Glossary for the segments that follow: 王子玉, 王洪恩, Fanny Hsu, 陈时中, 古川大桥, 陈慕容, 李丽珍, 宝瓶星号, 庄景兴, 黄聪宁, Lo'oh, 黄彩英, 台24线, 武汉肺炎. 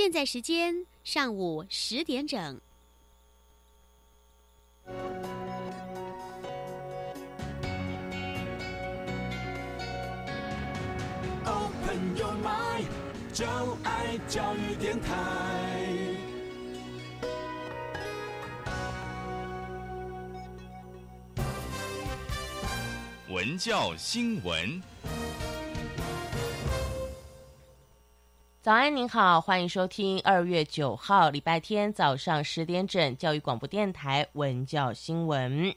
现在时间上午10点整。Open your mind， 就爱教育电台。文教新闻，早安，您好，欢迎收听2月9号礼拜天早上10点整教育广播电台文教新闻。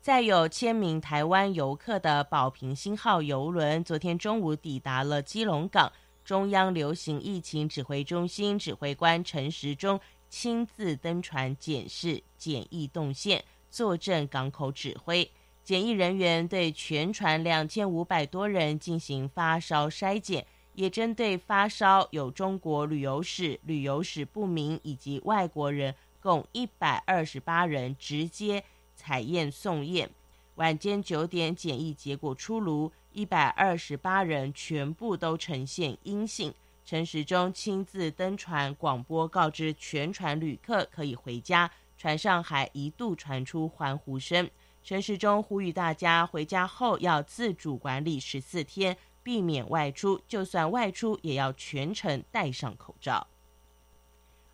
载有1000名台湾游客的宝瓶星号邮轮，昨天中午抵达了基隆港，中央流行疫情指挥中心指挥官陈时中亲自登船检视检疫动线，坐镇港口指挥。检疫人员对全船2500多人进行发烧筛检，也针对发烧有中国旅游史、旅游史不明以及外国人共128人直接采验送验。晚间9点检疫结果出炉，128人全部都呈现阴性。陈时中亲自登船广播告知全船旅客可以回家，船上还一度传出欢呼声。陈时中呼吁大家回家后要自主管理14天，避免外出，就算外出也要全程戴上口罩。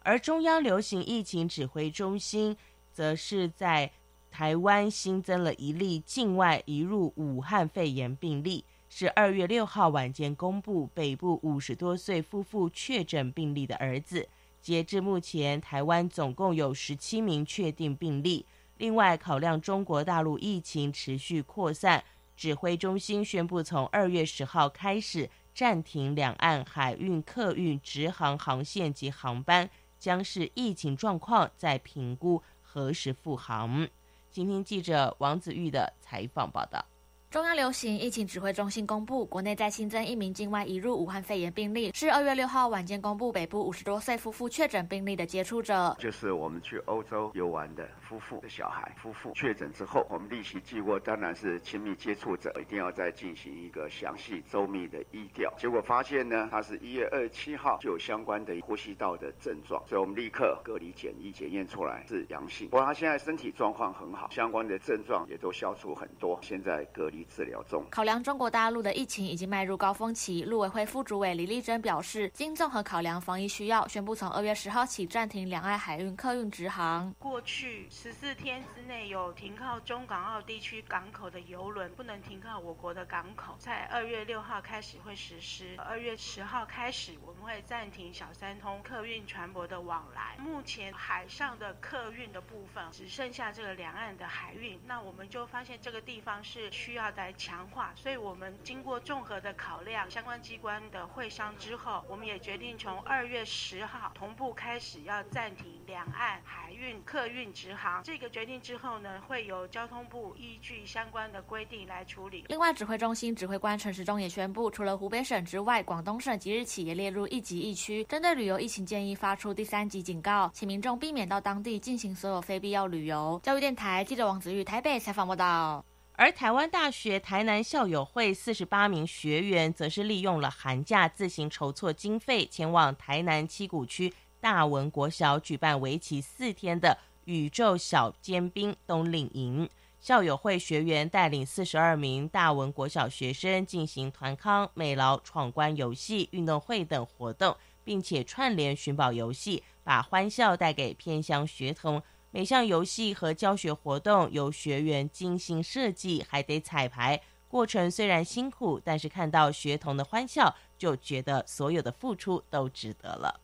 而中央流行疫情指挥中心则是在台湾新增了1例境外移入武汉肺炎病例，是2月6号晚间公布北部50多岁夫妇确诊病例的儿子。截至目前，台湾总共有17名确定病例。另外，考量中国大陆疫情持续扩散，指挥中心宣布从2月10号开始暂停两岸海运、客运、直航航线及航班，将视疫情状况再评估何时复航。请听记者王子玉的采访报道。中央流行疫情指挥中心公布，国内再新增1名境外移入武汉肺炎病例，是2月6号晚间公布北部50多岁夫妇确诊病例的接触者。就是我们去欧洲游玩的夫妇的小孩，夫妇确诊之后，我们立即记过，当然是亲密接触者，一定要再进行一个详细周密的医调。结果发现呢，他是1月27号就有相关的呼吸道的症状，所以我们立刻隔离检疫，检验出来是阳性。不过他现在身体状况很好，相关的症状也都消除很多，现在隔离治疗中。考量中国大陆的疫情已经迈入高峰期，陆委会副主委李丽珍表示，经综合考量防疫需要，宣布从2月10号起暂停两岸海运、客运直航。过去14天之内有停靠中港澳地区港口的邮轮不能停靠我国的港口，在2月6号开始会实施。2月10号开始，我们会暂停小三通客运船舶的往来。目前海上的客运的部分只剩下这个两岸的海运，那我们就发现这个地方是需要来强化，所以我们经过综合的考量，相关机关的会商之后，我们也决定从2月10号同步开始要暂停两岸海运、客运直航。这个决定之后呢，会由交通部依据相关的规定来处理。另外，指挥中心指挥官陈时中也宣布，除了湖北省之外，广东省即日起也列入一级疫区，针对旅游疫情建议发出第3级警告，请民众避免到当地进行所有非必要旅游。教育电台记者王子玉台北采访报道。而台湾大学台南校友会48名学员则是利用了寒假自行筹措经费，前往台南七股区大文国小举办为期4天的宇宙小尖兵冬令营。校友会学员带领42名大文国小学生进行团康、美劳、闯关游戏、运动会等活动，并且串联寻宝游戏，把欢笑带给偏乡学童。每项游戏和教学活动由学员精心设计，还得彩排。过程虽然辛苦，但是看到学童的欢笑，就觉得所有的付出都值得了。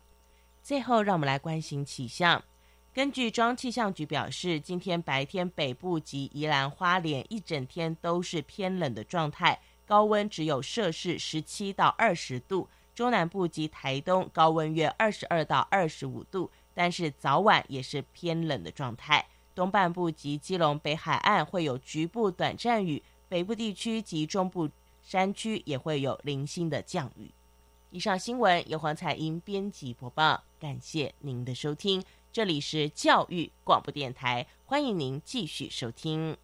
最后，让我们来关心气象。根据中央气象局表示，今天白天北部及宜兰花莲一整天都是偏冷的状态，高温只有摄氏17到20度。中南部及台东高温约22到25度。但是早晚也是偏冷的状态，东半部及基隆北海岸会有局部短暂雨，北部地区及中部山区也会有零星的降雨。以上新闻由黄彩英编辑播报，感谢您的收听，这里是教育广播电台，欢迎您继续收听。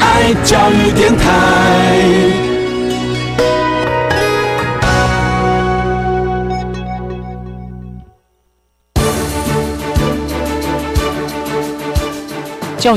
爱教育电台。 教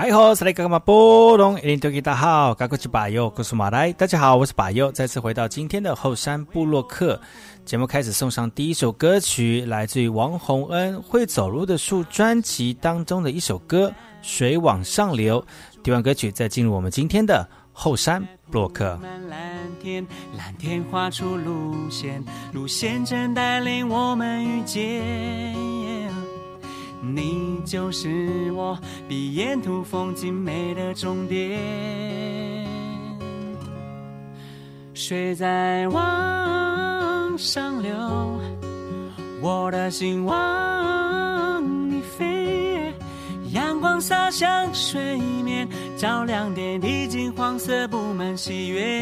嗨吼，是那个嘛波隆，印度吉大号，嘎古吉巴尤，古苏马来，大家好，我是巴尤，再次回到今天的后山部落客。 节目开始，送上第一首歌曲，来自于王洪恩《会走路的树》专辑当中的一首歌《水往上流》。听完歌曲，再进入我们今天的后山部落客。蓝天，蓝天画出路线，路线正带领我们遇见。你就是我，比沿途风景美的终点。水在往上流，我的心往你飞。阳光洒向水面，照亮点滴金黄色，布满喜悦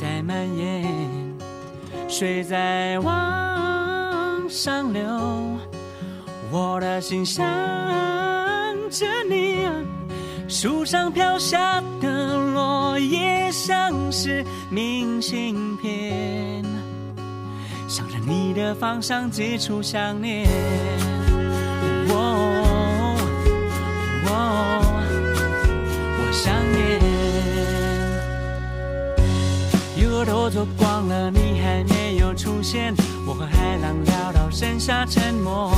在蔓延。水在往上流，我的心想着你。树上飘下的落叶，像是明信片。 向着你的方向寄出想念，我想念。一个头走光了，你还没有出现，我和海浪聊到剩下沉默。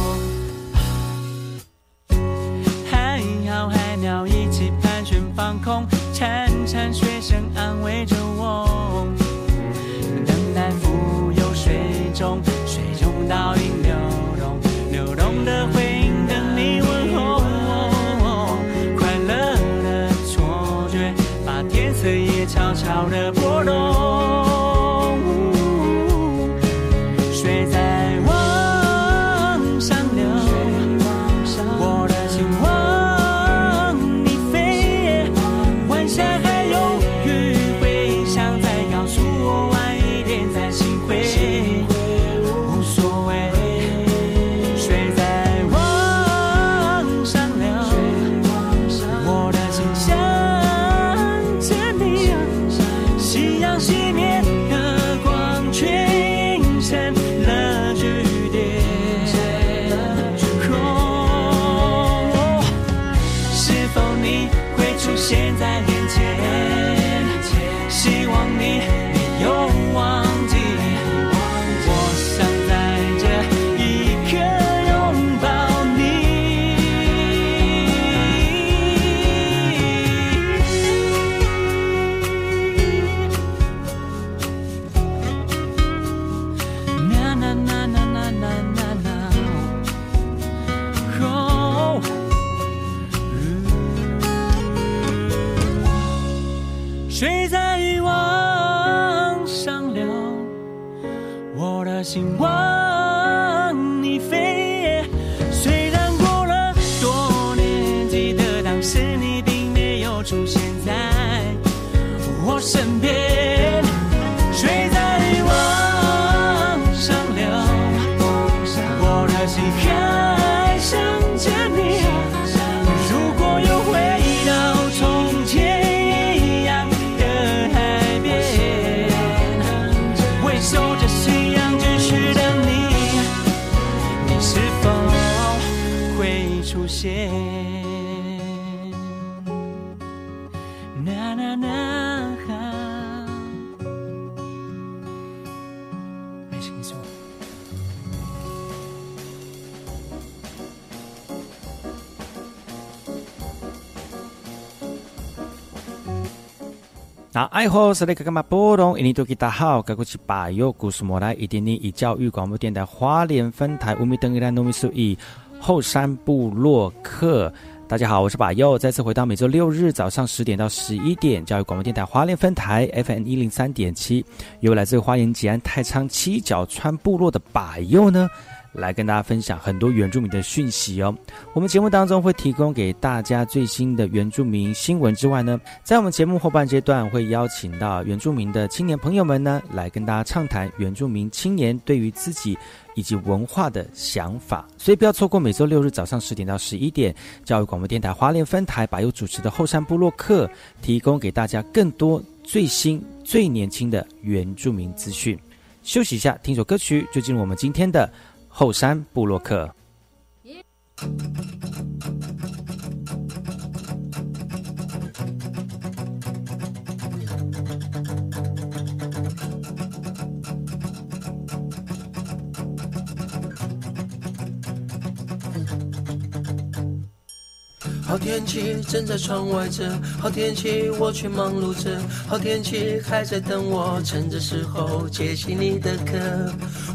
还好海鸟一起盘旋放空，潺潺水声安慰着我，等待浮游。 水中倒影流动，流动的回音等你问候。快乐的错觉，把天色也悄悄地拨动。水在往上流，我的心往你飞。晚霞还有余晖，想再告诉我晚一点再幸会。Nah, I hope selamat kembali. Ini tu kita hal kaku cipayo kusmora ini i 教育广播电台花莲分台乌米登伊拉努米苏伊后山部落客。大家好，我是把佑，再次回到每周六日早上10点到11点，教育广播电台花莲分台 FM 103.7，由来自花莲吉安太仓七角川部落的把佑呢。来跟大家分享很多原住民的讯息哦。我们节目当中会提供给大家最新的原住民新闻之外呢，在我们节目后半阶段会邀请到原住民的青年朋友们呢，来跟大家畅谈原住民青年对于自己以及文化的想法。所以不要错过每周六日早上10点到11点，教育广播电台花莲分台把佑主持的后山部落客，提供给大家更多最新最年轻的原住民资讯。休息一下，听首歌曲，就进入我们今天的后山部落客。好天气正在窗外着，好天气我却忙碌着，好天气还在等我，趁着时候接起你的歌。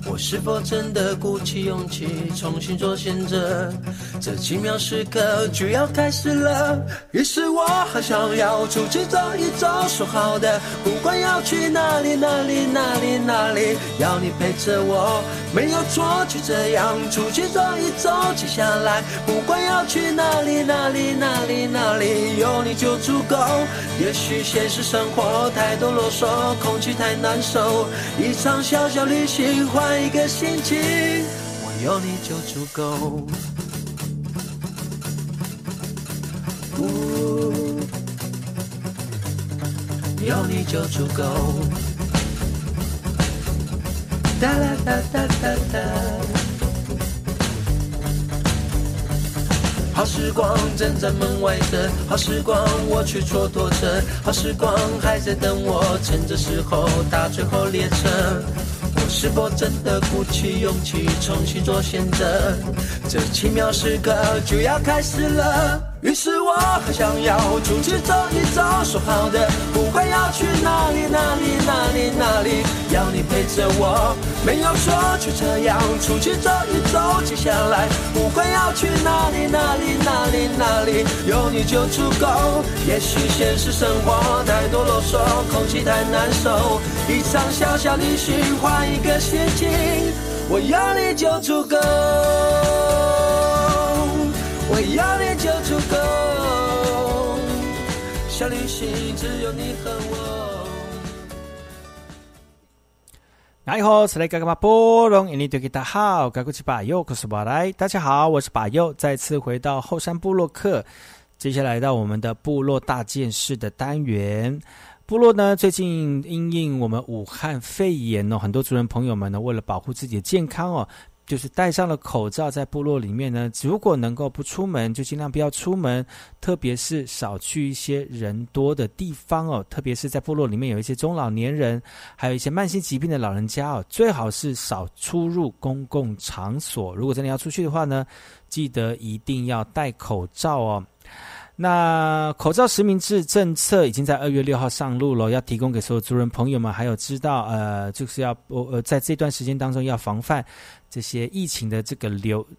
我是否真的鼓起勇气重新做选择？这奇妙时刻就要开始了。于是我很想要出去走一走，说好的不管要去哪里哪里哪里哪里，要你陪着我，没有错，就这样出去走一走。接下来不管要去哪里哪里哪里哪里，有你就足够。也许现实生活太多啰嗦，空气太难受，一场小小旅行换一个心情，我有你就足够。有你就足够。哒啦哒哒哒哒。好时光正在门外着，好时光我却蹉跎着，好时光还在等我，趁着时候搭最后列车。我是否真的鼓起勇气重新做选择？这奇妙时刻就要开始了。于是我很想要出去走一走，说好的不管要去哪里哪里哪里哪里，要你陪着我，没有说就这样出去走一走。接下来不管要去哪里哪里哪里哪里，有你就足够。也许现实生活太多啰嗦，空气太难受，一场小小旅行换一个心情，我有你就足够，我有你就足够，小旅行只有你和我。哎吼，是来嘎嘎嘛波隆，印尼对大家好，嘎古奇巴佑，可是巴来，大家好，我是巴佑，再次回到后山部落客，接下来到我们的部落大件事的单元。部落呢，最近因应我们武汉肺炎哦，很多族人朋友们呢，为了保护自己的健康哦。就是戴上了口罩，在部落里面呢，如果能够不出门，就尽量不要出门，特别是少去一些人多的地方哦。特别是在部落里面有一些中老年人，还有一些慢性疾病的老人家哦，最好是少出入公共场所。如果真的要出去的话呢，记得一定要戴口罩哦。那口罩实名制政策已经在2月6号上路了，要提供给所有族人朋友们，还有知道就是要在这段时间当中要防范这些疫情的这个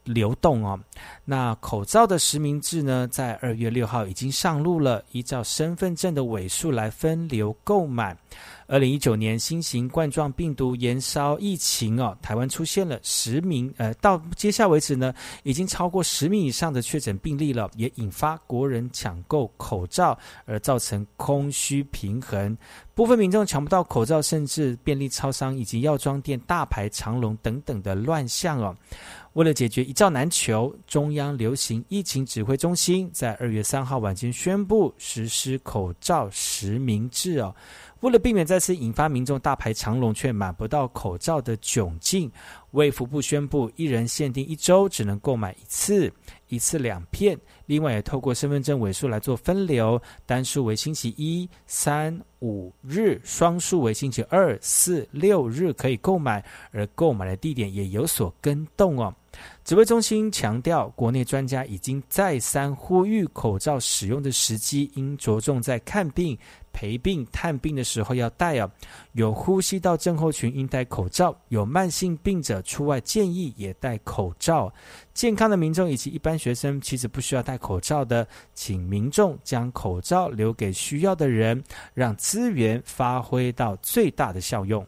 流动哦。那口罩的实名制呢，在2月6号已经上路了，依照身份证的尾数来分流购买。2019年新型冠状病毒延烧疫情哦，台湾出现了到接下为止呢，已经超过10名以上的确诊病例了，也引发国人抢购口罩，而造成空虚平衡。部分民众抢不到口罩，甚至便利超商以及药妆店大排长龙等等的乱象哦。为了解决一罩难求，中央流行疫情指挥中心在2月3号晚间宣布实施口罩实名制哦。为了避免再次引发民众大排长龙却买不到口罩的窘境，卫福部宣布一人限定1周只能购买1次，1次2片，另外也透过身份证尾数来做分流，单数为星期1、3、5日，双数为星期2、4、6日可以购买，而购买的地点也有所更动哦。指挥中心强调，国内专家已经再三呼吁，口罩使用的时机应着重在看病、陪病、探病的时候要戴哦。有呼吸道症候群应戴口罩，有慢性病者出外建议也戴口罩。健康的民众以及一般学生其实不需要戴口罩的，请民众将口罩留给需要的人，让资源发挥到最大的效用。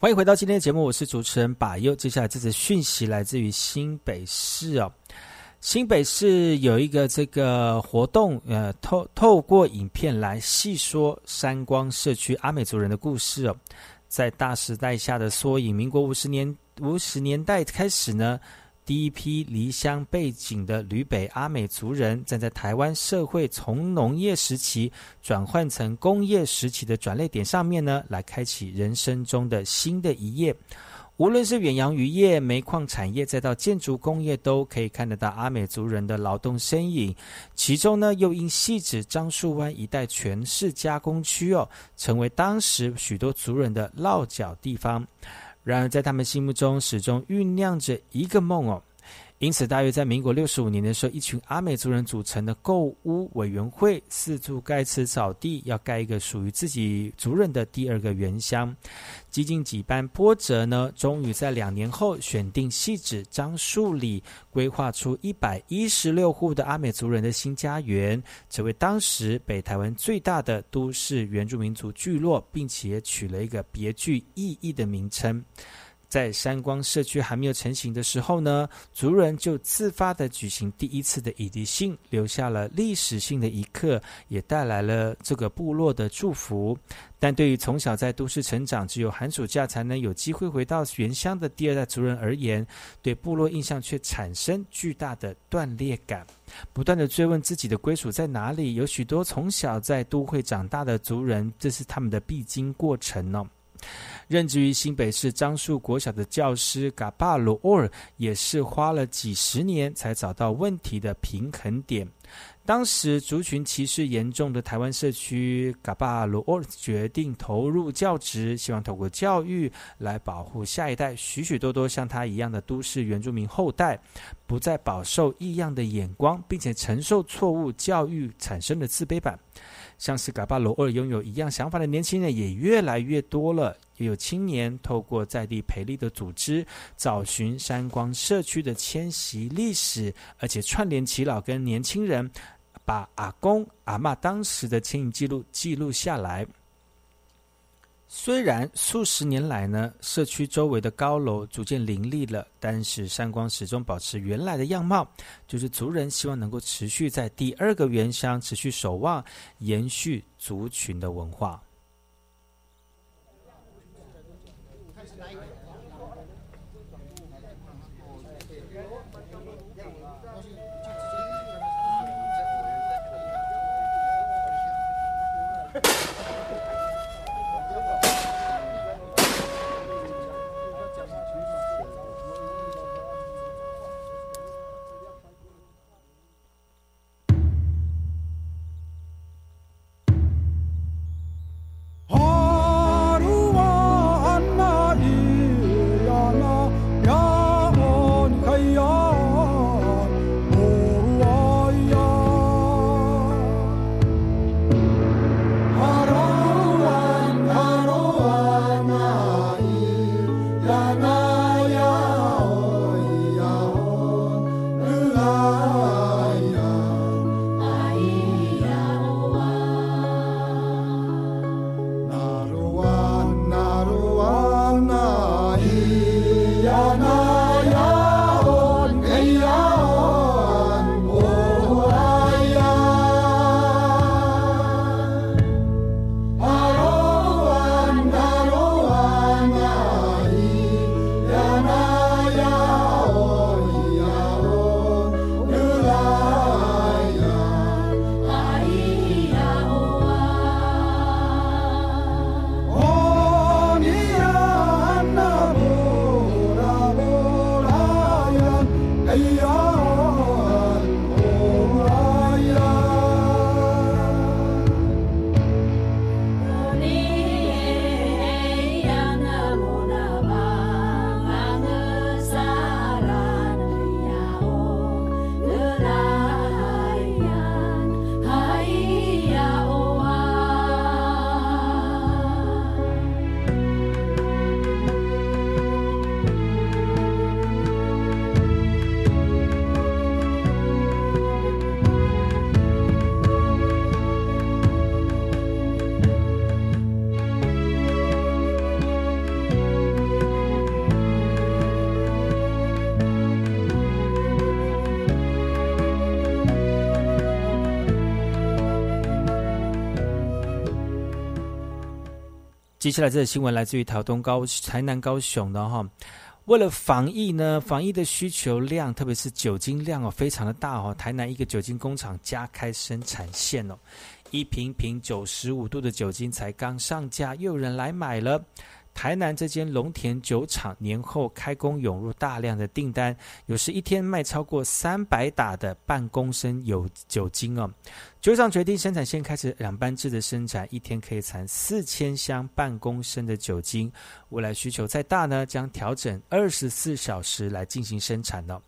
欢迎回到今天的节目，我是主持人把佑。接下来这次讯息来自于新北市哦。新北市有一个这个活动，透过影片来细说山光社区阿美族人的故事哦。在大时代下的缩影，民国50年代开始呢，第一批离乡背井的旅北阿美族人，站在台湾社会从农业时期转换成工业时期的转捩点上面呢，来开启人生中的新的一页。无论是远洋渔业、煤矿产业，再到建筑工业，都可以看得到阿美族人的劳动身影。其中呢，又因汐止、樟树湾一带全是加工区哦，成为当时许多族人的落脚地方。然而在他们心目中始终酝酿着一个梦哦。因此大约在民国65年的时候，一群阿美族人组成的购屋委员会四处盖此草地，要盖一个属于自己族人的第二个原乡。几经几番波折呢，终于在2年后选定汐止樟树里，规划出116户的阿美族人的新家园，成为当时北台湾最大的都市原住民族聚落，并且取了一个别具意义的名称。在山光社区还没有成型的时候呢，族人就自发地举行第一次的仪礼性，留下了历史性的一刻，也带来了这个部落的祝福。但对于从小在都市成长，只有寒暑假才能有机会回到原乡的第二代族人而言，对部落印象却产生巨大的断裂感。不断地追问自己的归属在哪里，有许多从小在都会长大的族人，这是他们的必经过程哦。任职于新北市樟树国小的教师嘎巴 Lo'oh 也是花了几十年才找到问题的平衡点。当时族群歧视严重的台湾社区，嘎巴 Lo'oh 决定投入教职，希望透过教育来保护下一代许许多多像他一样的都市原住民后代，不再饱受异样的眼光，并且承受错误教育产生的自卑感。像是嘎巴 Lo'oh 拥有一样想法的年轻人也越来越多了，也有青年透过在地培力的组织，找寻山光社区的迁徙历史，而且串联耆老跟年轻人，把阿公阿嬷当时的迁移记录下来。虽然数十年来呢，社区周围的高楼逐渐林立了，但是山光始终保持原来的样貌，就是族人希望能够持续在第二个原乡持续守望，延续族群的文化。接下来这个新闻来自于台南高雄的哈。为了防疫呢，防疫的需求量，特别是酒精量非常的大哦。台南一个酒精工厂加开生产线哦，一瓶95度的酒精才刚上架，又有人来买了。台南这间龙田酒厂年后开工，涌入大量的订单，有时一天卖超过300打的半公升有酒精哦。酒厂决定生产线开始两班制的生产，一天可以产4000箱半公升的酒精。未来需求再大呢，将调整24小时来进行生产哦。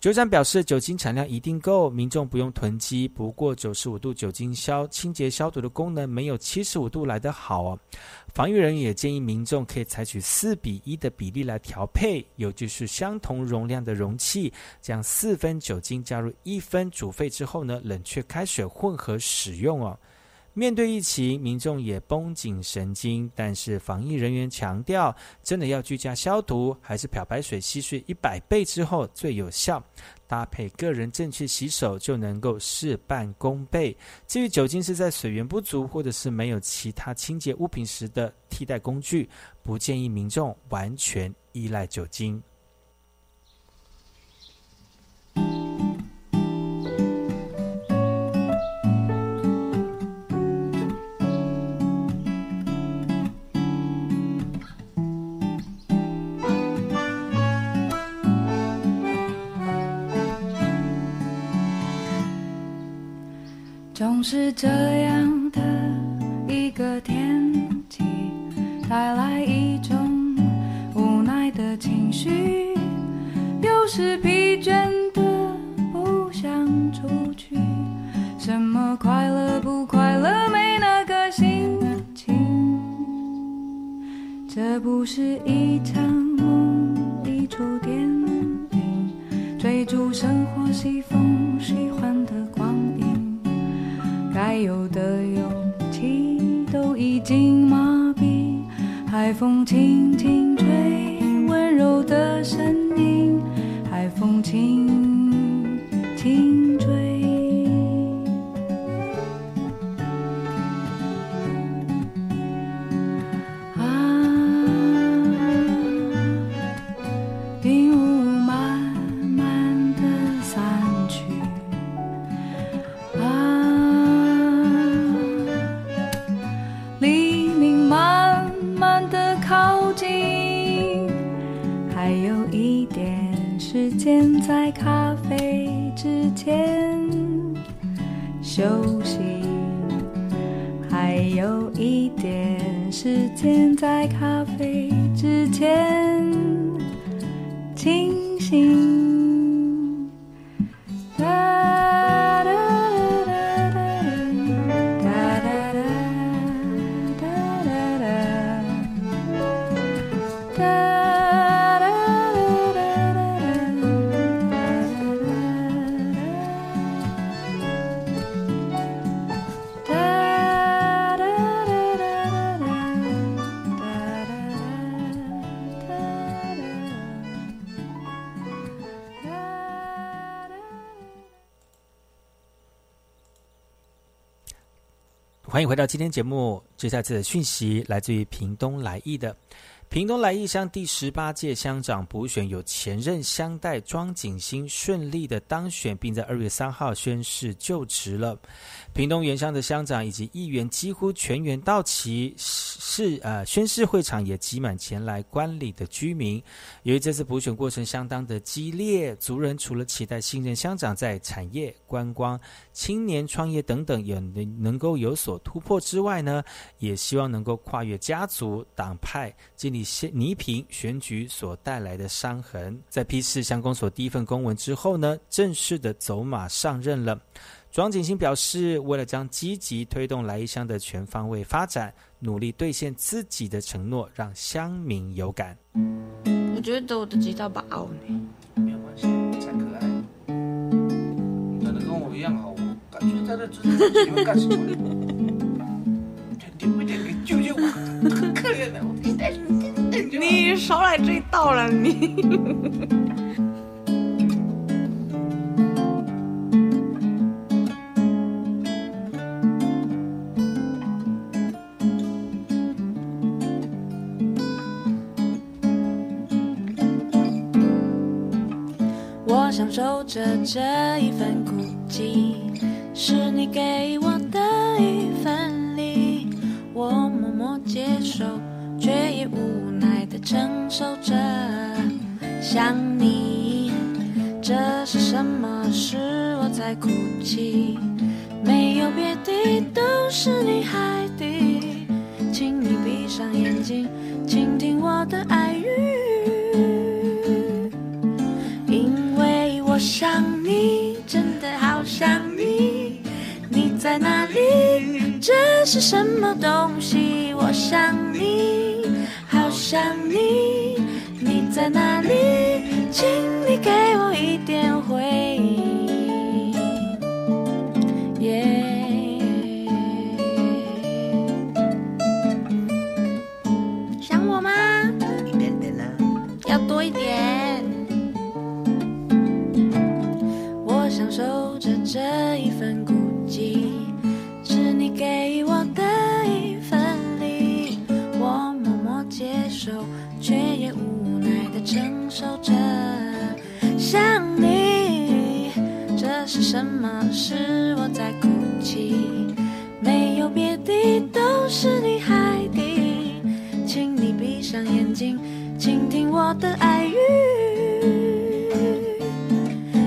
酒厂表示，酒精产量一定够，民众不用囤积。不过95度酒精清洁消毒的功能没有75度来得好哦。防疫人员也建议民众可以采取4:1的比例来调配，也就是相同容量的容器，将4分酒精加入1分煮沸之后呢，冷却开水混合使用哦。面对疫情，民众也绷紧神经，但是防疫人员强调，真的要居家消毒，还是漂白水稀释100倍之后最有效，搭配个人正确洗手就能够事半功倍。至于酒精是在水源不足或者是没有其他清洁物品时的替代工具，不建议民众完全依赖酒精。总是这样的一个天气，带来一种无奈的情绪，有时疲倦的不想出去，什么快乐不快乐没那个心情，这不是一场梦，一出电影，追逐生活西风喜欢的光影，该有的勇气都已经麻痹，海风轻轻吹，温柔的声音，海风轻轻吹。在咖啡之前休息，还有一点时间，在咖啡之前清醒。欢迎回到今天节目，接下来的讯息来自于屏东来义的屏东来义乡第18届乡长补选，有前任乡代庄景兴顺利的当选，并在2月3号宣誓就职了。屏东原乡的乡长以及议员几乎全员到齐，宣誓会场也挤满前来观礼的居民。由于这次补选过程相当的激烈，族人除了期待新任乡长在产业、观光、青年创业等等也能够有所突破之外呢，也希望能够跨越家族、党派，建立弥平选举所带来的伤痕。在批示乡公所第一份公文之后呢，正式的走马上任了。庄景兴表示，为了将积极推动来义乡的全方位发展，努力兑现自己的承诺，让乡民有感。我觉得我的吉他把凹呢，没有关系，才可爱。你长得跟我一样好，我感觉他在追你们干什么呢？你们得救救我，很可怜的我。你少来这一道了你。我享受着这一份孤寂，是你给我的一份力，我默默接受，却也无奈地承受着想你。这是什么事？我在哭泣，没有别的，都是你害的。请你闭上眼睛，倾听我的爱语，因为我想你，真的好想你。你在哪里？这是什么东西？我想你，我想你，你在哪里？请你给我一点回应。想我吗？点点啊，要多一点。我享受着这一份孤寂，是你给我的一份力，我接受，却也无奈地承受着想你。这是什么事？我在哭泣，没有别的，都是你害的。请你闭上眼睛，倾听我的爱语，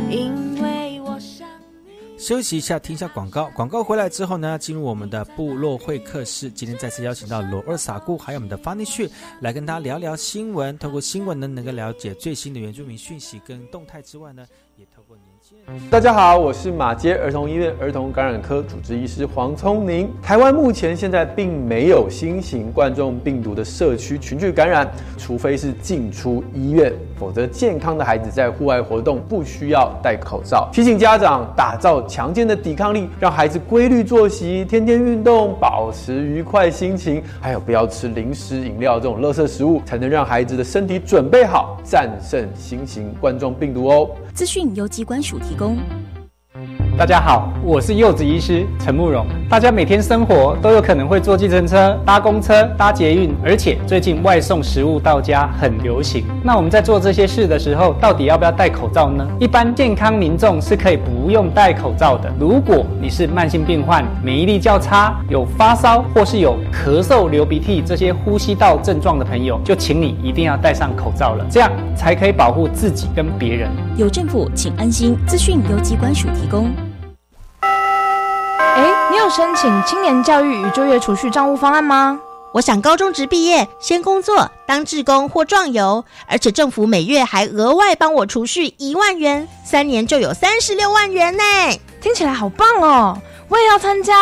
因为我想你。休息一下，听一下广告。广告回来之后呢，进入我们的部落会客室。今天再次邀请到Lo'oh撒固还有我们的Fanny Hsu来跟大家聊聊新闻。透过新闻呢，能够了解最新的原住民讯息跟动态之外呢。也透过年轻人。大家好，我是马偕儿童医院儿童感染科主治医师黄聪宁。台湾目前现在并没有新型冠状病毒的社区群聚感染，除非是进出医院，否则健康的孩子在户外活动不需要戴口罩。提醒家长打造强健的抵抗力，让孩子规律作息，天天运动，保持愉快心情，还有不要吃零食饮料这种垃圾食物，才能让孩子的身体准备好战胜新型冠状病毒哦。资讯由机关署提供。大家好，我是柚子医师陈慕容。大家每天生活都有可能会坐计程车、搭公车、搭捷运，而且最近外送食物到家很流行。那我们在做这些事的时候，到底要不要戴口罩呢？一般健康民众是可以不用戴口罩的。如果你是慢性病患，免疫力较差，有发烧或是有咳嗽、流鼻涕这些呼吸道症状的朋友，就请你一定要戴上口罩了，这样才可以保护自己跟别人。有政府，请安心。资讯由机关署提供。你有申请青年教育与就业储蓄账户方案吗？我想高中职毕业，先工作，当志工或壮游，而且政府每月还额外帮我储蓄1万元，3年就有36万元呢！听起来好棒哦！我也要参加。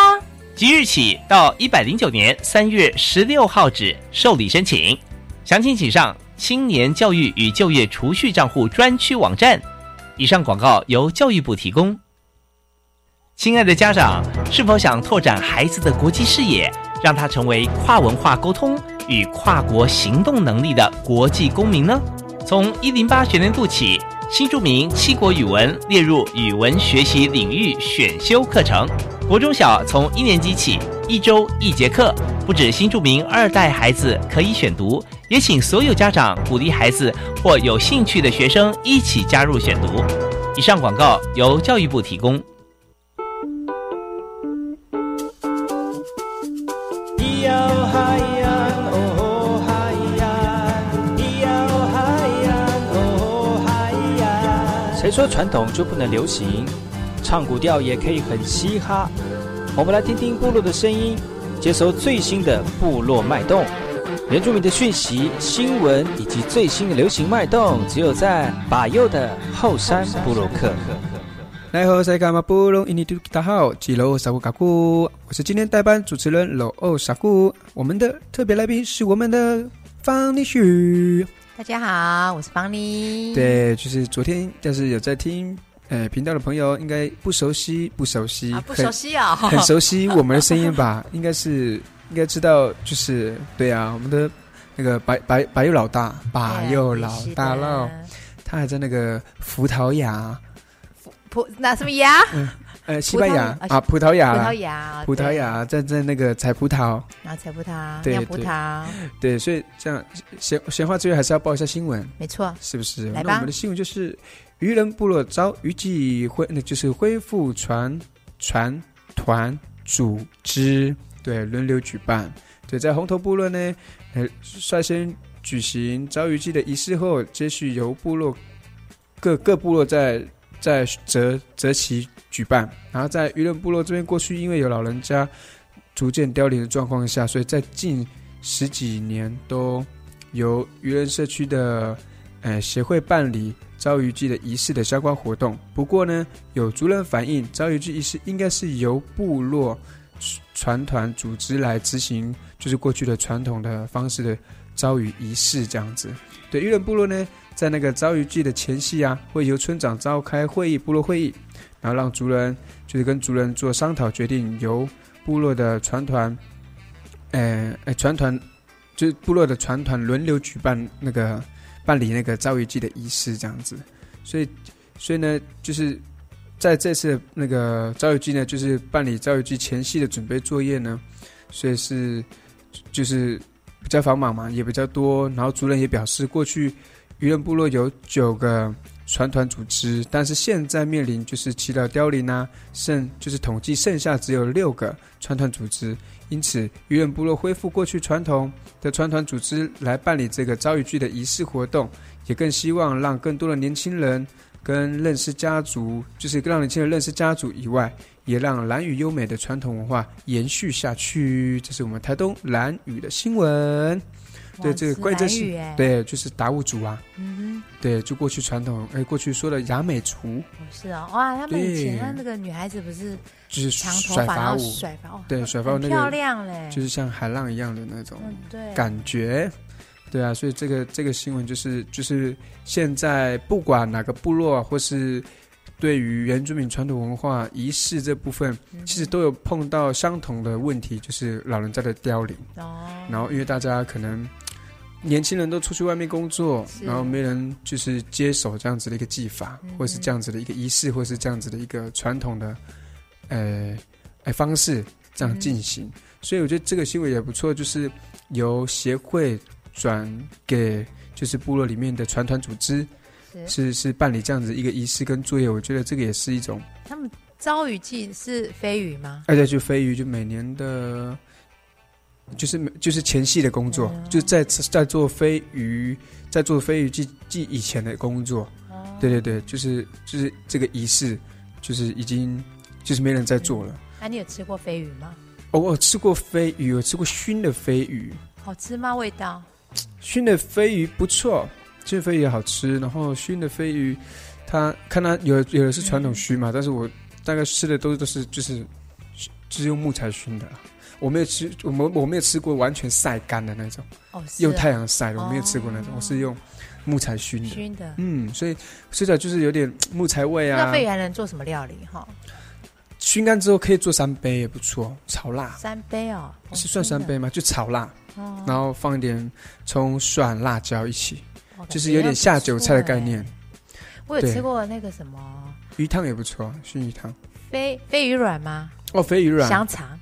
即日起到109年3月16号止受理申请，详情请上青年教育与就业储蓄账户专区网站。以上广告由教育部提供。亲爱的家长，是否想拓展孩子的国际视野，让他成为跨文化沟通与跨国行动能力的国际公民呢？从108学年度起，新著名7国语文列入语文学习领域选修课程。国中小从1年级起，1周1节课，不止新著名2代孩子可以选读，也请所有家长鼓励孩子或有兴趣的学生一起加入选读。以上广告由教育部提供。谁说传统就不能流行？唱古调也可以很嘻哈。我们来听听部落的声音，接收最新的部落脉动，原住民的讯息、新闻以及最新的流行脉动，只有在巴佑的后山部落客。奈何塞干嘛布隆印尼土大号吉罗萨古卡古，我是今天代班主持人 Lo'oh 萨古。我们的特别来宾是我们的 Fanny Hsu。大家好，我是邦尼。对，就是昨天，但是有在听频道的朋友，应该不熟悉、啊，不熟悉哦，很熟悉我们的声音吧？应该知道，就是对啊，我们的那个白佑老大了，他还在那个西班牙，葡萄牙在那个采葡萄，对，酿葡萄，对，所以这样闲话之余还是要报一下新闻，没错，是不是？来吧，那我们的新闻就是渔人部落遭渔季恢复船团组织，对，轮流举办，对，在红头部落呢，率先举行遭渔季的仪式后，接续由部落各部落在择期举办，然后在渔人部落这边，过去因为有老人家逐渐凋零的状况下，所以在近10几年都由渔人社区的协会办理遭渔季的仪式的相关活动。不过呢，有族人反映，遭渔季仪式应该是由部落船团组织来执行，就是过去的传统的方式的遭渔仪式这样子。对，渔人部落呢，在那个遭渔季的前夕啊，会由村长召开部落会议，然后让族人就是跟族人做商讨，决定由部落的船团轮流举办那个办理那个遭渔季的仪式这样子。所以呢，就是在这次那个遭渔季呢，就是办理遭渔季前夕的准备作业呢，所以是就是比较繁忙嘛，也比较多。然后族人也表示，过去渔人部落有9个船团组织，但是现在面临就是耆老凋零啊，就是统计剩下只有6个船团组织，因此渔人部落恢复过去传统的船团组织来办理这个遭渔季的仪式活动，也更希望让更多的年轻人跟认识家族，就是让年轻人认识家族以外，也让兰屿优美的传统文化延续下去。这是我们台东兰屿的新闻。对，这个关键是对，就是达悟族啊，嗯哼，对，就过去传统，过去说的雅美族，是哦，哇，他们以前那个女孩子不是就是长头发然后甩发舞，对，甩发舞那个漂亮嘞，就是像海浪一样的那种感觉，对啊，所以这个新闻就是现在不管哪个部落或是对于原住民传统文化仪式这部分，其实都有碰到相同的问题，就是老人家的凋零。哦，然后因为大家可能年轻人都出去外面工作，然后没人就是接手这样子的一个技法，或是这样子的一个仪式，或是这样子的一个传统的方式这样进行。所以我觉得这个新闻也不错，就是由协会转给就是部落里面的传团组织。是办理这样子一个仪式跟作业，我觉得这个也是一种。他们朝雨季是飞鱼吗？对，就飞鱼，就每年的，就是前戏的工作，就是在做飞鱼季以前的工作。对对对，就是这个仪式，就是已经就是没人在做了。你有吃过飞鱼吗？我吃过飞鱼，我吃过熏的飞鱼。好吃吗？味道？熏的飞鱼不错。熏飞鱼也好吃，然后熏的飞鱼，它有的是传统熏嘛，但是我大概吃的都是就是用木材熏的，我没有吃过完全晒干的那种，用太阳晒的，我没有吃过那种，我是用木材熏的，所以吃起来就是有点木材味啊。那飞鱼还能做什么料理哈？熏干之后可以做三杯也不错，炒辣。三杯哦，是算三杯吗？就炒辣，然后放一点葱蒜辣椒一起。就是有点下酒菜的概念。我有吃过那个什么鱼汤也不错，熏鱼汤。飞鱼卵吗？飞鱼卵香肠。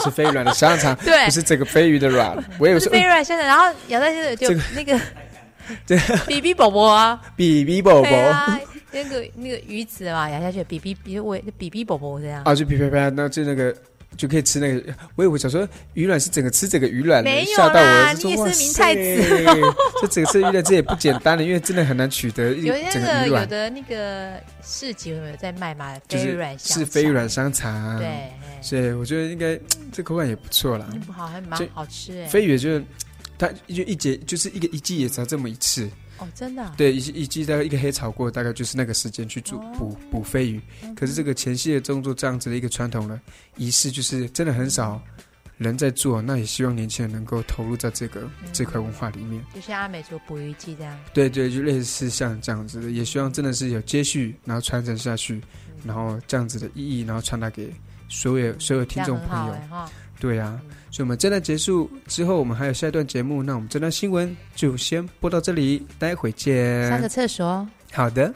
是飞鱼卵的香肠，对，不是这个飞鱼的卵。我也是飞鱼卵香肠，然后咬在这就那个比比宝宝啊，比比宝宝，那个鱼子嘛，咬下去比比宝宝这样啊，就比比啪，那就那个。就可以吃那个，我以为想说鱼卵是整个吃整个鱼卵，没有啦，吓到我是说你也是名菜子，这整个吃鱼卵这也不简单了，因为真的很难取得有整个鱼卵。有的那个市集有没有在卖嘛？飞鱼卵香肠是飞鱼卵香肠，对，所以我觉得应该这口感也不错啦，不好还蛮好吃哎。飞鱼就是它就一节就是一个一季也才这么一次。真的、啊？对，一季大概一个黑炒过，大概就是那个时间去做捕飞鱼。可是这个前戏的动作，这样子的一个传统的仪式，就是真的很少人在做。那也希望年轻人能够投入在这个、这块文化里面，就像阿美族捕鱼季这样。对对，就类似像这样子的，也希望真的是有接续，然后传承下去，然后这样子的意义，然后传达给所有听众朋友。对啊，所以我们这段结束之后，我们还有下一段节目，那我们这段新闻就先播到这里，待会见。上个厕所。好的。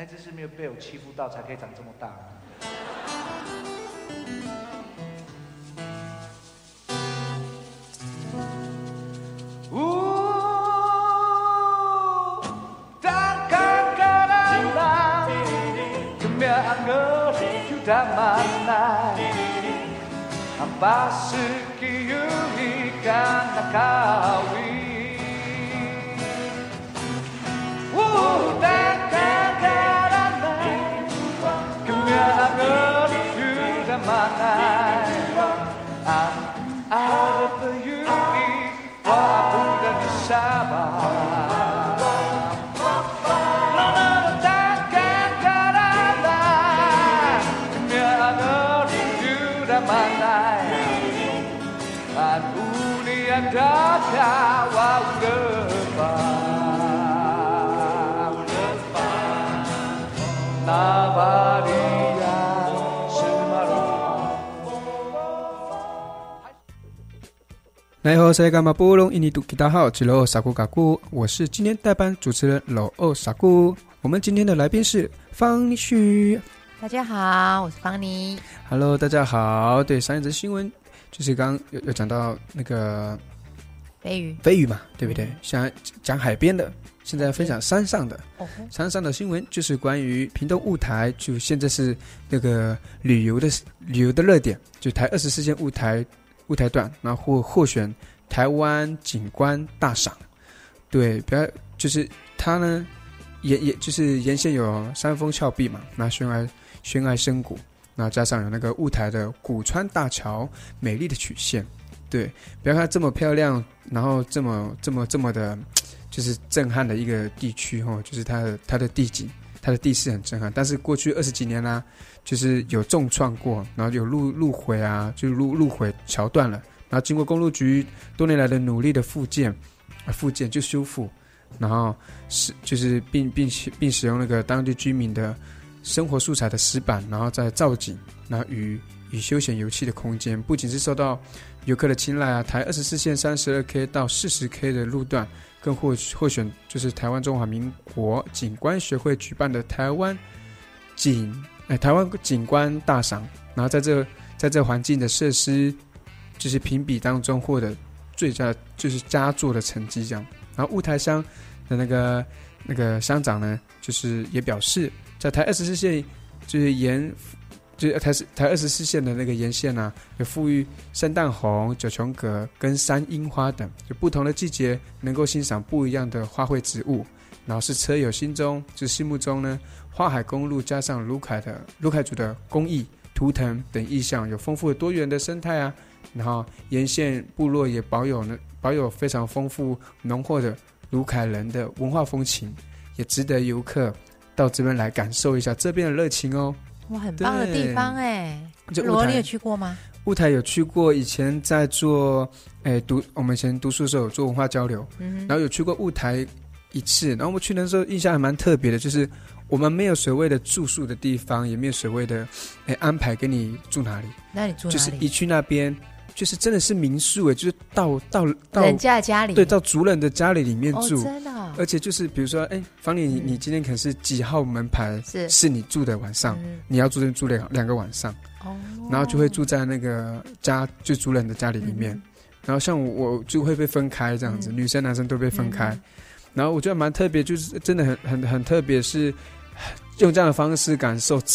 那只是没有被我欺负到，才可以长这么大、I'm out of the uni, wabuda di Sabah. La la la da da da da da. Kemana diudah manai? Anu ada jawab depan. Nabari.来后塞干嘛波隆印尼度吉他号吉罗萨古嘎古，我是今天代班主持人Lo'oh萨古。我们今天的来宾是Fanny Hsu。大家好，我是方妮。Hello， 大家好。对，上一则新闻就是刚刚有讲到那个飞鱼嘛，对不对？像讲海边的，现在分享山上的。山上的新闻就是关于屏东雾台，就现在是那个旅游的热点，就台24线雾台段，然后获选台湾景观大赏。对，比较就是它呢，也就是沿线有山峰峭壁嘛，那悬崖深谷，那加上有那个雾台的古川大桥美丽的曲线。对，不要看这么漂亮，然后这么的，就是震撼的一个地区哈，就是它的地景，它的地势很震撼。但是过去20几年啦，就是有重创过，然后有路毁啊，就是路毁桥断了，然后经过公路局多年来的努力的复建就修复，然后就是并使用那个当地居民的生活素材的石板，然后再造景，然后与休闲游憩的空间，不仅是受到游客的青睐啊，台24线 32K 到 40K 的路段更获选就是台湾中华民国景观学会举办的台湾景观大赏，然后在这环境的设施就是评比当中获得最佳就是佳作的成绩这样。然后雾台乡的那个乡长呢，就是也表示，在台24线就是台24线的那个沿线啊，有富裕圣诞红、九重葛跟山樱花等，有不同的季节能够欣赏不一样的花卉植物。然后是车友心目中呢，花海公路加上卢凯族的工艺、图腾等意象，有丰富多元的生态啊。然后沿线部落也保有非常丰富浓厚的卢凯人的文化风情，也值得游客到这边来感受一下这边的热情哦。哇，很棒的地方哎！罗你有去过吗？雾台有去过，以前在做我们以前读书的时候有做文化交流，然后有去过雾台一次。然后我们去的时候印象还蛮特别的，就是我们没有所谓的住宿的地方，也没有所谓的安排给你住哪里。那你住哪里？就是一去那边，就是真的是民宿哎，就是到人家的家里，对，到族人的家里里面住，哦、真的、哦。而且就是比如说，方丽，你今天可能是几号门牌是你住的晚上，你要住两个晚上，哦，然后就会住在那个家就族人的家里里面，然后像我就会被分开这样子，女生男生都被分开，然后我觉得蛮特别，就是真的很特别是。用这样的方式感受很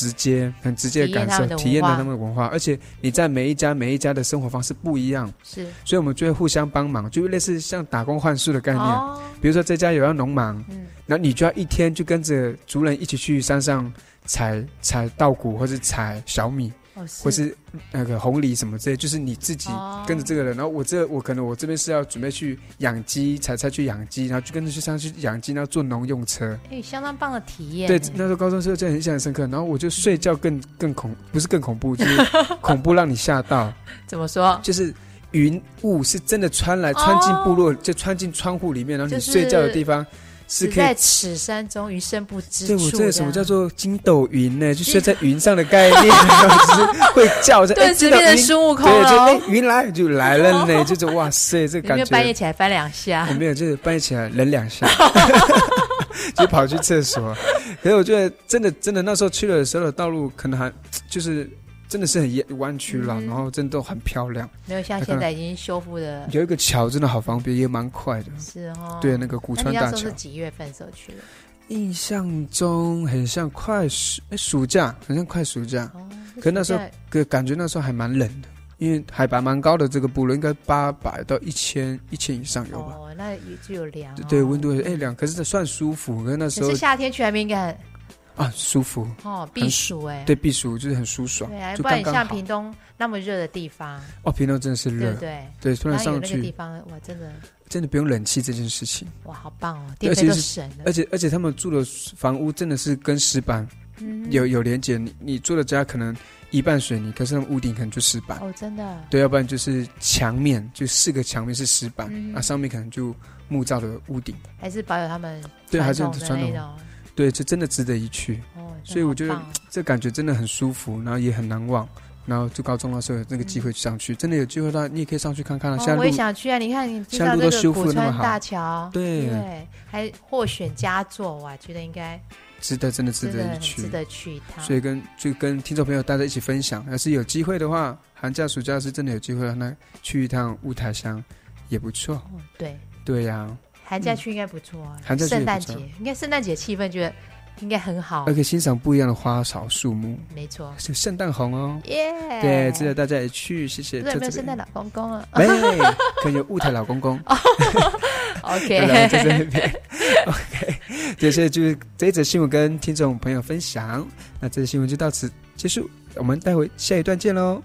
直接的感受体验到他们的文化，而且你在每一家的生活方式不一样，是，所以我们就会互相帮忙，就类似像打工换宿的概念、哦、比如说这家有要农忙，然后你就要一天就跟着族人一起去山上采稻谷或是采小米、哦、是或是那个红梨什么之类，就是你自己跟着这个人、哦、然后我可能我这边是要准备去养鸡采菜去养鸡，然后就跟着去山上去养鸡，然后坐农用车，相当棒的体验。对，那时候高中时真的印象很深刻，然后我就睡觉不是更恐怖，就是恐怖让你吓到。怎么说？就是云雾是真的穿进部落，就穿进窗户里面，然后你睡觉的地方是可以在此山中于深不知处。对，我这什么叫做筋斗云呢？就睡在云上的概念，就是会叫着，对，直变成孙悟空了。对，就云来就来了呢，就是哇塞，这感觉。有没有半夜起来翻两下？我没有，就是半夜起来冷两下。就跑去厕所，可是我觉得真的那时候去了的时候的道路可能还就是真的是很弯曲了，然后真的都很漂亮，没有像现在已经修复的。有一个桥真的好方便，也蛮快的。是哦，对，那个古川大桥。那你那时候是几月份时候去的？印象中很像快暑假，很像快暑假。哦、可是那时候感觉那时候还蛮冷的。因为海拔蛮高的这个部落，应该800到1000以上有吧？哦，那也就有凉、哦。对，温度凉，可是算舒服。可是那时候，可是夏天去那边应该很舒服哦，避暑哎。对，避暑就是很舒爽。对啊，就刚刚好，不然像屏东那么热的地方。哦，屏东真的是热，对，突然上去那个地方，哇，真的不用冷气这件事情。哇，好棒哦，电费都省了。而且他们住的房屋真的是跟石板有连接，你住的家可能。一半水泥，可是屋顶可能就石板哦，真的。对，要不然就是墙面，就4个墙面是石板，那、上面可能就木造的屋顶，还是保有他们对，还是传统，对，这真的值得一去。哦，所以我觉得这感觉真的很舒服，然后也很难忘。然后就高中的时候有那个机会上去，真的有机会到你也可以上去看看。哦，我也想去啊！你看，你知道这个古川大桥，对，还获选佳作哇，觉得应该。值得，真的值得一去，值得去一趟。所以就跟听众朋友大家一起分享，要是有机会的话，寒假暑假是真的有机会，那去一趟雾台乡，也不错。对对呀、啊，寒假去应该不错、啊嗯、寒假去圣诞节应该圣诞节气氛觉得应该很好，而且欣赏不一样的花草树木。没错，是圣诞红哦耶、yeah、对，值得大家也去。谢谢。有没有圣诞老公公啊？没可能有雾台老公公OK 在这边 OK 这是就是这一则新闻跟听众朋友分享。那这则新闻就到此结束，我们待会下一段见咯。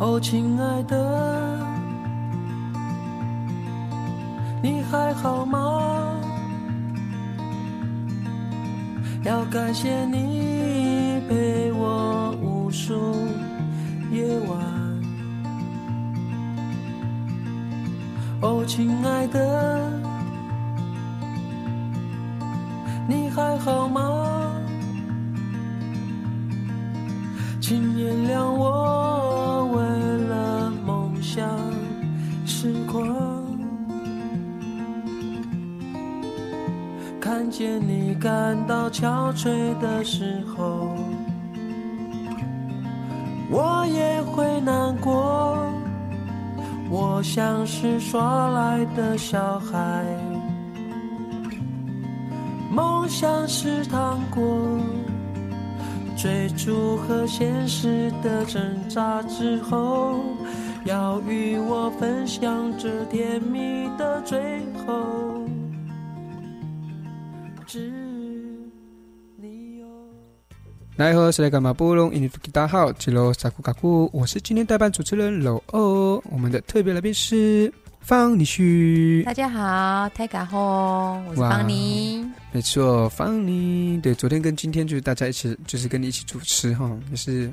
哦，亲爱的，你还好吗？要感谢你陪我无数夜晚。哦，亲爱的，你还好吗？请原谅我。像时光看见你感到憔悴的时候，我也会难过。我像是耍赖的小孩，梦想是糖果，追逐和现实的挣扎之后，要与我分享这甜蜜的最后，只你哦。奈何是来干嘛不弄？印尼土吉大号吉罗萨库卡库，我是今天代班主持人 Lo'oh， 我们的特别来宾是Fanny Hsu。大家好，泰嘎吼，我是方妮。没错，方妮。对，昨天跟今天就是大家一起，就是跟你一起主持哈，也是。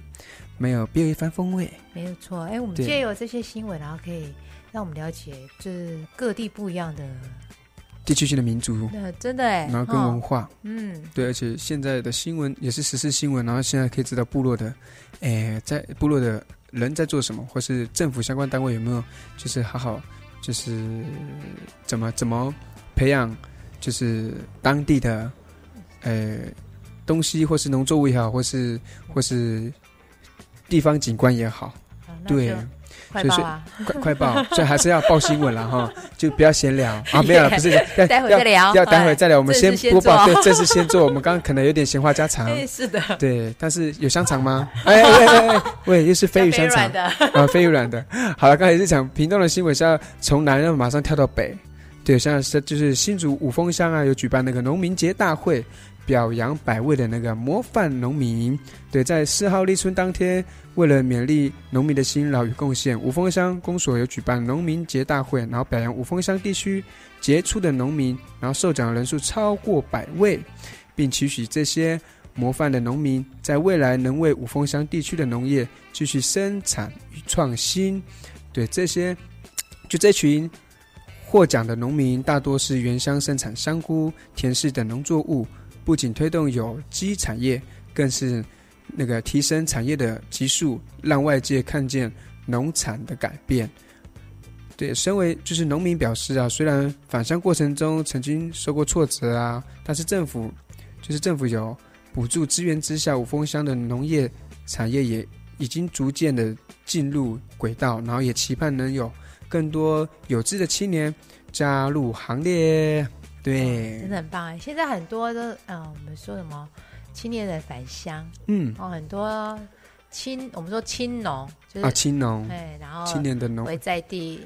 没有别有一番风味，没有错。哎，我们借由这些新闻，然后可以让我们了解，就是各地不一样的地区性的民族，真的哎，然后跟文化，嗯，对。而且现在的新闻也是时事新闻，然后现在可以知道部落的，哎，在部落的人在做什么，或是政府相关单位有没有，就是好好就是怎么培养，就是当地的东西，或是农作物也好，或是。地方景观也好，对，快报啊，快报，所以还是要报新闻了哈，就不要闲聊啊，没有了，不是，待会再聊，要待会再聊，我们先播报，对，正式先做，我们刚刚可能有点闲话家常，是的，对，但是有香肠吗？哎，喂，又是飞鱼香肠啊，飞鱼软的，好了，刚才是讲屏东的新闻，是要从南要马上跳到北，对，像就是新竹五峰乡啊，有举办那个农民节大会。表扬百位的那个模范农民，对，在4号立春当天，为了勉励农民的辛劳与贡献，五峰乡公所有举办农民节大会，然后表扬五峰乡地区杰出的农民，然后受奖的人数超过100位，并期许这些模范的农民在未来能为五峰乡地区的农业继续生产与创新。对，这些就这群获奖的农民大多是原乡生产香菇、甜柿等农作物。不仅推动有机产业，更是那个提升产业的级数，让外界看见农产的改变。对，身为就是农民表示啊，虽然返乡过程中曾经受过挫折啊，但是政府有补助资源之下，五峰乡的农业产业也已经逐渐的进入轨道，然后也期盼能有更多有志的青年加入行列。对、真的很棒。现在很多都我们说什么青年人返乡，很多我们说青农，就是青农，对，然后青年的农回在地，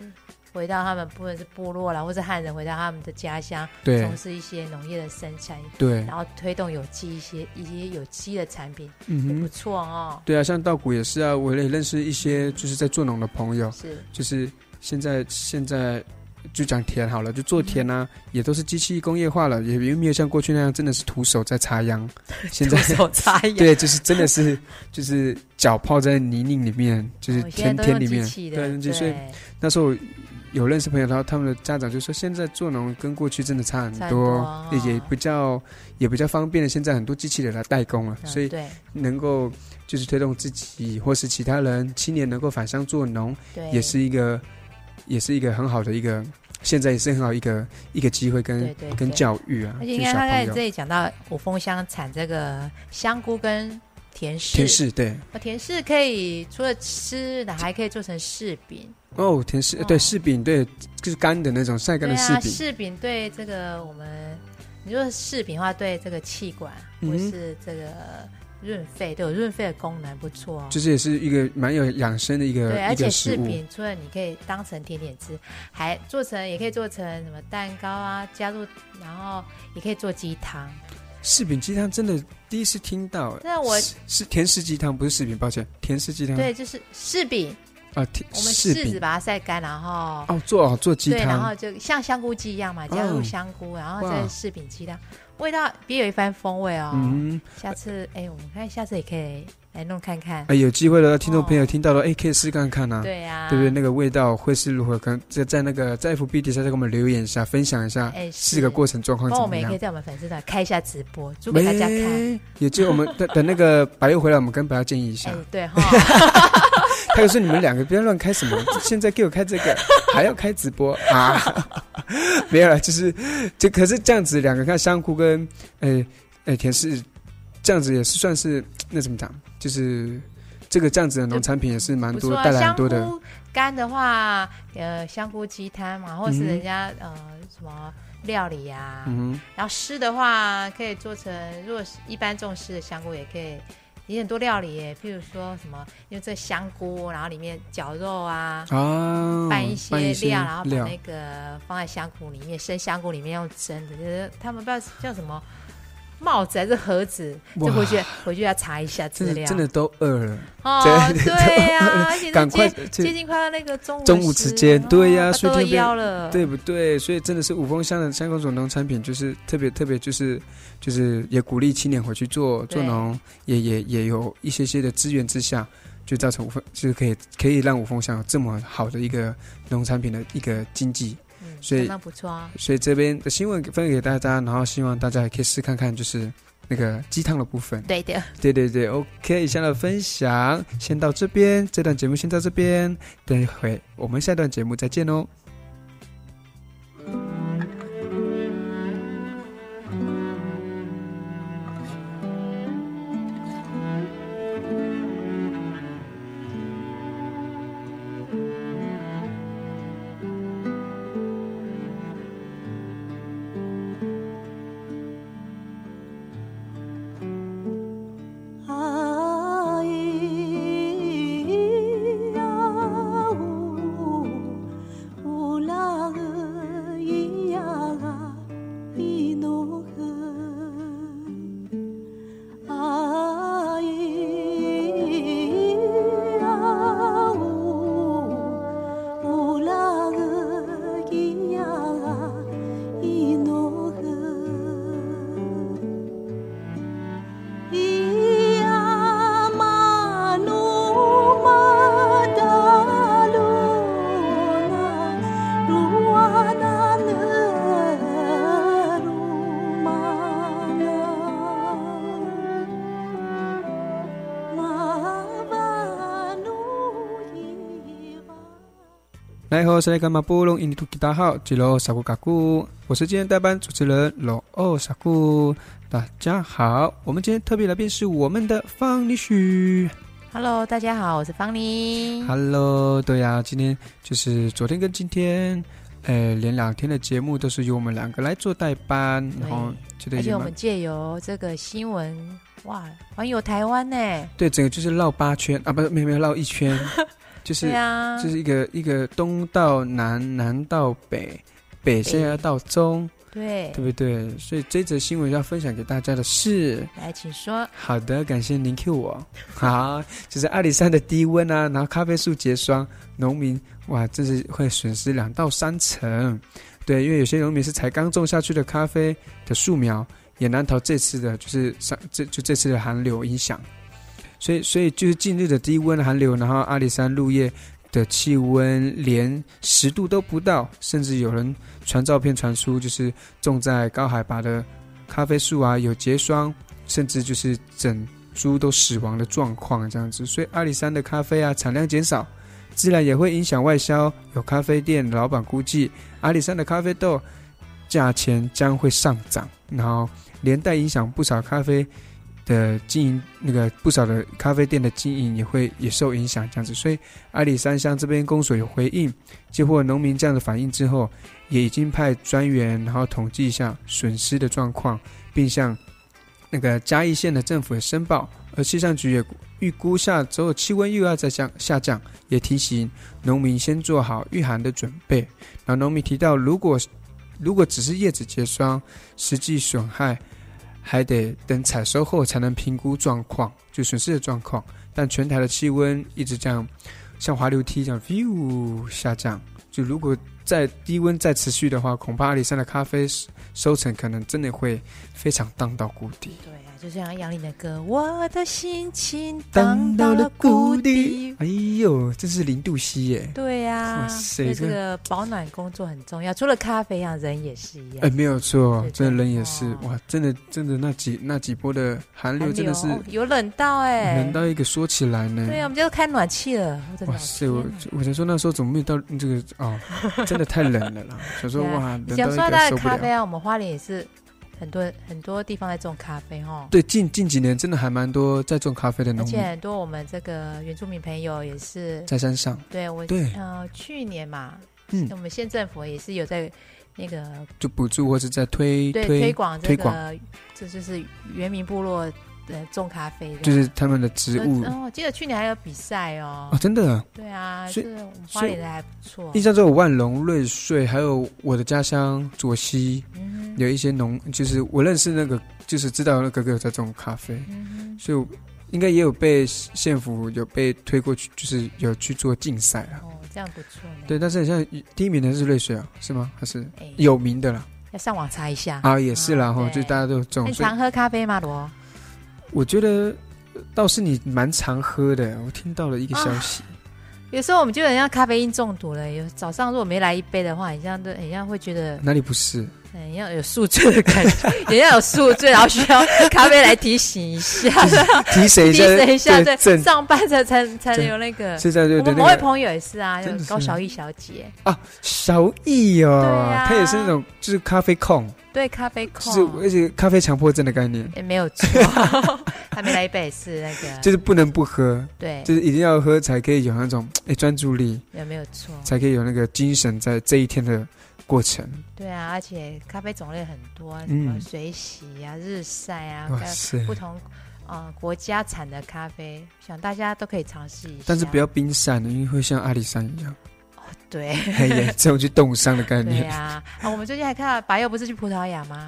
回到他们不论是部落啦，或是汉人回到他们的家乡，对，从事一些农业的生产，对，然后推动有机一些有机的产品，也不错哦。对啊，像稻谷也是啊，我也认识一些就是在做农的朋友，是，就是现在。就讲田好了，就做田啊，也都是机器工业化了，也没有像过去那样真的是徒手在插秧。现在徒手插秧，对，就是真的是就是脚泡在泥泞里面，就是田里面。对，所以那时候有认识朋友，然后他们的家长就说现在做农跟过去真的差很多，哦，也比较方便了，现在很多机器人来代工了，所以能够就是推动自己或是其他人青年能够返乡做农，也是一个很好的一个，现在也是很好一个机会跟教育啊。而且应该他在这里讲到五峰乡产这个香菇跟甜柿，对，甜柿可以除了吃的还可以做成柿饼哦，甜柿，对，柿饼，对，就是干的那种晒干的柿饼。对啊，柿饼对这个我们，你说柿饼的话，对这个气管或是这个润肺都有润肺的功能，不错哦。就是也是一个蛮有养生的一个，对，而且柿饼除了你可以当成甜点吃，还做成也可以做成什么蛋糕啊，加入，然后也可以做鸡汤。柿饼鸡汤真的第一次听到，那我是甜柿鸡汤，不是柿饼，抱歉，甜柿鸡汤。对，就是柿饼啊，我们柿子把它晒干，然后做鸡汤，对，然后就像香菇鸡一样嘛，加入香菇，然后再柿饼鸡汤，味道别有一番风味哦。下次我们看下次也可以来弄看看，有机会的听众朋友听到了，可以试看看啊，对啊，对不对？那个味道会是如何？可能在那个在 FB 底下再给我们留言一下，分享一下试个过程状况怎么样。我们也可以在我们粉丝团开一下直播，祝给大家看。也就我们等那个白佑回来，我们跟白佑建议一下。对哈，他就说你们两个不要乱开什么，现在给我开这个，还要开直播啊？没有了，就是就可是这样子，两个看香菇跟甜柿。这样子也是算是那怎么讲，就是这个这样子的农产品也是蛮多，带来很多的。香菇干的话，香菇鸡汤嘛，或是人家什么料理啊。然后湿的话，可以做成，如果一般种湿的香菇也可以，也很多料理耶，譬如说什么用这香菇，然后里面绞肉啊，拌一些料，然后把那个放在香菇里面，生香菇里面用蒸的，就是他们不知道叫什么。帽子还是盒子，就回去要查一下资料。真的都饿了哦，对呀，而且赶快接近快要那个中午时间，对呀，所以特别要了，对不对？所以真的是五峰乡的香菇种农产品，就是特别特别，就是也鼓励青年回去做农，也有一些些的资源之下，就造成五峰就是可以让五峰乡有这么好的一个农产品的一个经济。所以不错啊，所以这边的新闻分给大家，然后希望大家也可以试看看，就是那个鸡汤的部分。对的，对对对 ，OK， 以上的分享先到这边，这段节目先到这边，等会我们下段节目再见哦。我是今天代班主持人 Lo'oh 傻姑，大家好，我们今天特别来宾是我们的 Fanny Hsu。Hello， 大家好，我是 Fanny。Hello， 对啊，今天就是昨天跟今天，连两天的节目都是由我们两个来做代班，然后觉得而且我们借由这个新闻，哇，环游台湾呢，对，整个就是绕八圈啊，不是，没有绕一圈。就是啊，就是一个东到南，南到北，北现在到中，对，对不对？所以这则新闻要分享给大家的是，来，请说。好的，感谢您 Q 我。好，就是阿里山的低温啊，然后咖啡树结霜，农民哇，这是会损失2到3成。对，因为有些农民是才刚种下去的咖啡的树苗，也难逃这次的就是这次的寒流影响。所以就是近日的低温寒流，然后阿里山入夜的气温连10度都不到，甚至有人传照片传出就是种在高海拔的咖啡树啊有结霜，甚至就是整株都死亡的状况这样子。所以阿里山的咖啡啊产量减少，自然也会影响外销。有咖啡店老板估计，阿里山的咖啡豆价钱将会上涨，然后连带影响不少咖啡的经营，不少的咖啡店的经营也受影响这样子。所以阿里山乡这边公所有回应，接获农民这样的反应之后，也已经派专员然后统计一下损失的状况，并向嘉义县的政府也申报。而气象局也预估下周气温又要再下降，也提醒农民先做好御寒的准备。然后农民提到，如果只是叶子结霜，实际损害还得等采收后才能评估状况，就损失的状况。但全台的气温一直这样，像滑溜梯这样 下降，就如果再低温再持续的话，恐怕阿里山的咖啡收成可能真的会非常荡到谷底。对啊，就像杨林的歌，我的心情荡到了谷底。哎呦，这是林度西耶。对啊，所以这个保暖工作很重要，除了咖啡一样，人也是一样。没有错，真的人也是。哇，真的那几波的寒流真的是有冷到冷到一个说起来呢。对啊，我们就开暖气了。哇塞，我想说那时候怎么没有到这个真的太冷了啦。想说哇，冷到一个受不了。想说那个咖啡啊，我们花莲也是很多地方在种咖啡齁。对，近几年真的还蛮多在种咖啡的农民，而且很多我们这个原住民朋友也是在山上。对，去年嘛，我们县政府也是有在那个就补助或是在推广这个，这就是原民部落种咖啡，就是他们的植物。我记得去年还有比赛哦，真的。对啊，所以我们花莲的还不错。印象中有万隆、瑞穗，还有我的家乡左西，有一些就是我认识就是知道那个哥哥在种咖啡，所以应该也有被县府有被推过去，就是有去做竞赛了。这样不错。对，但是很像第一名的是瑞穗啊，是吗？还是有名的啦？要上网查一下啊，也是啦哈，就大家都种。你常喝咖啡吗，罗？我觉得倒是你蛮常喝的，我听到了一个消息。有时候我们就很像咖啡因中毒了。早上如果没来一杯的话，很像会觉得哪里不是，很像有宿醉的感觉，很像有宿醉，然后需要咖啡来提醒一下，提醒一下，对，上班才能有那个。是在对对。我某位朋友也是啊，有高小艺小姐啊，小艺哦，她也是那种就是咖啡控。对，咖啡控，而且咖啡强迫症的概念也没有错。还没来一杯是那个，就是不能不喝，对，就是一定要喝才可以有那种专注力，也没有错，才可以有那个精神在这一天的过程。对啊，而且咖啡种类很多，什么水洗啊、日晒啊，不同国家产的咖啡，想大家都可以尝试一下，但是不要冰散的，因为会像阿里山一样。对，很严重去冻伤的概念。对啊，我们最近还看到白佑不是去葡萄牙吗？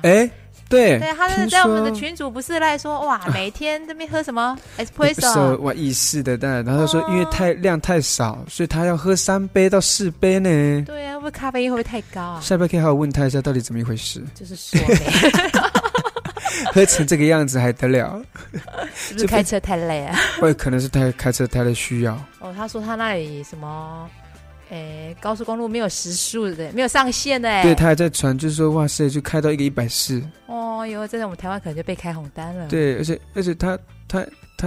对，他在我们的群组不是来说哇，每天这边喝什么 Espresso， 哇，意式的蛋。然后他说，因为量太少，所以他要喝3杯到4杯呢。对啊，会咖啡因会不会太高啊？下边可以好好问他一下，到底怎么一回事？就是说喝成这个样子还得了？是不是开车太累啊？可能是开车太累需要。哦，他说他那里什么？高速公路没有时速的，没有上限的。对，他还在传，就是说，哇塞，就开到一个140。哦哟，这在我们台湾可能就被开红单了。对，而且他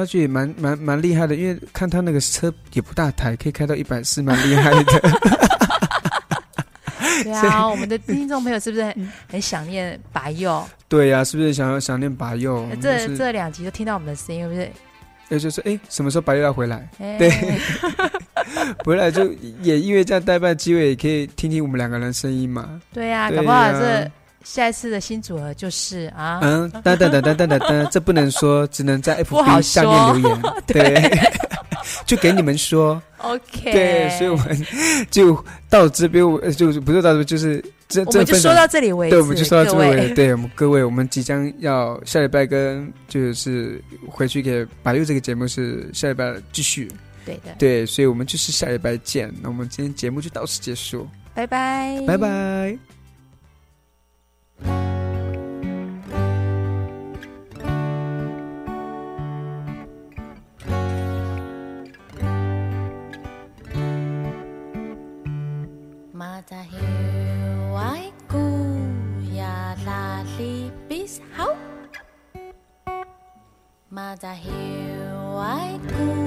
就也蛮厉害的，因为看他那个车也不大台，可以开到140，蛮厉害的。对啊，我们的听众朋友是不是很想念白佑？对啊，是不是想念白佑？这2集就听到我们的声音，是不是？就说什么时候白佑要回来？对，回来就也因为这样代班机会，也可以听听我们2个人声音嘛。对啊，搞不好这下一次的新组合就是啊，等，这不能说，只能在 FB 下面留言，对，就给你们说。OK， 对，所以我们就到这边，就不是到这边，就是我们就说到这里为止。对，我们就说到这里为止。对，我们各位，我们即将要下礼拜跟就是回去给白佑这个节目是下礼拜继续。对的，对，所以我们就是下礼拜见。那我们今天节目就到此结束，拜拜，拜拜。Here I go, ya lali bis how. Mother, here I go.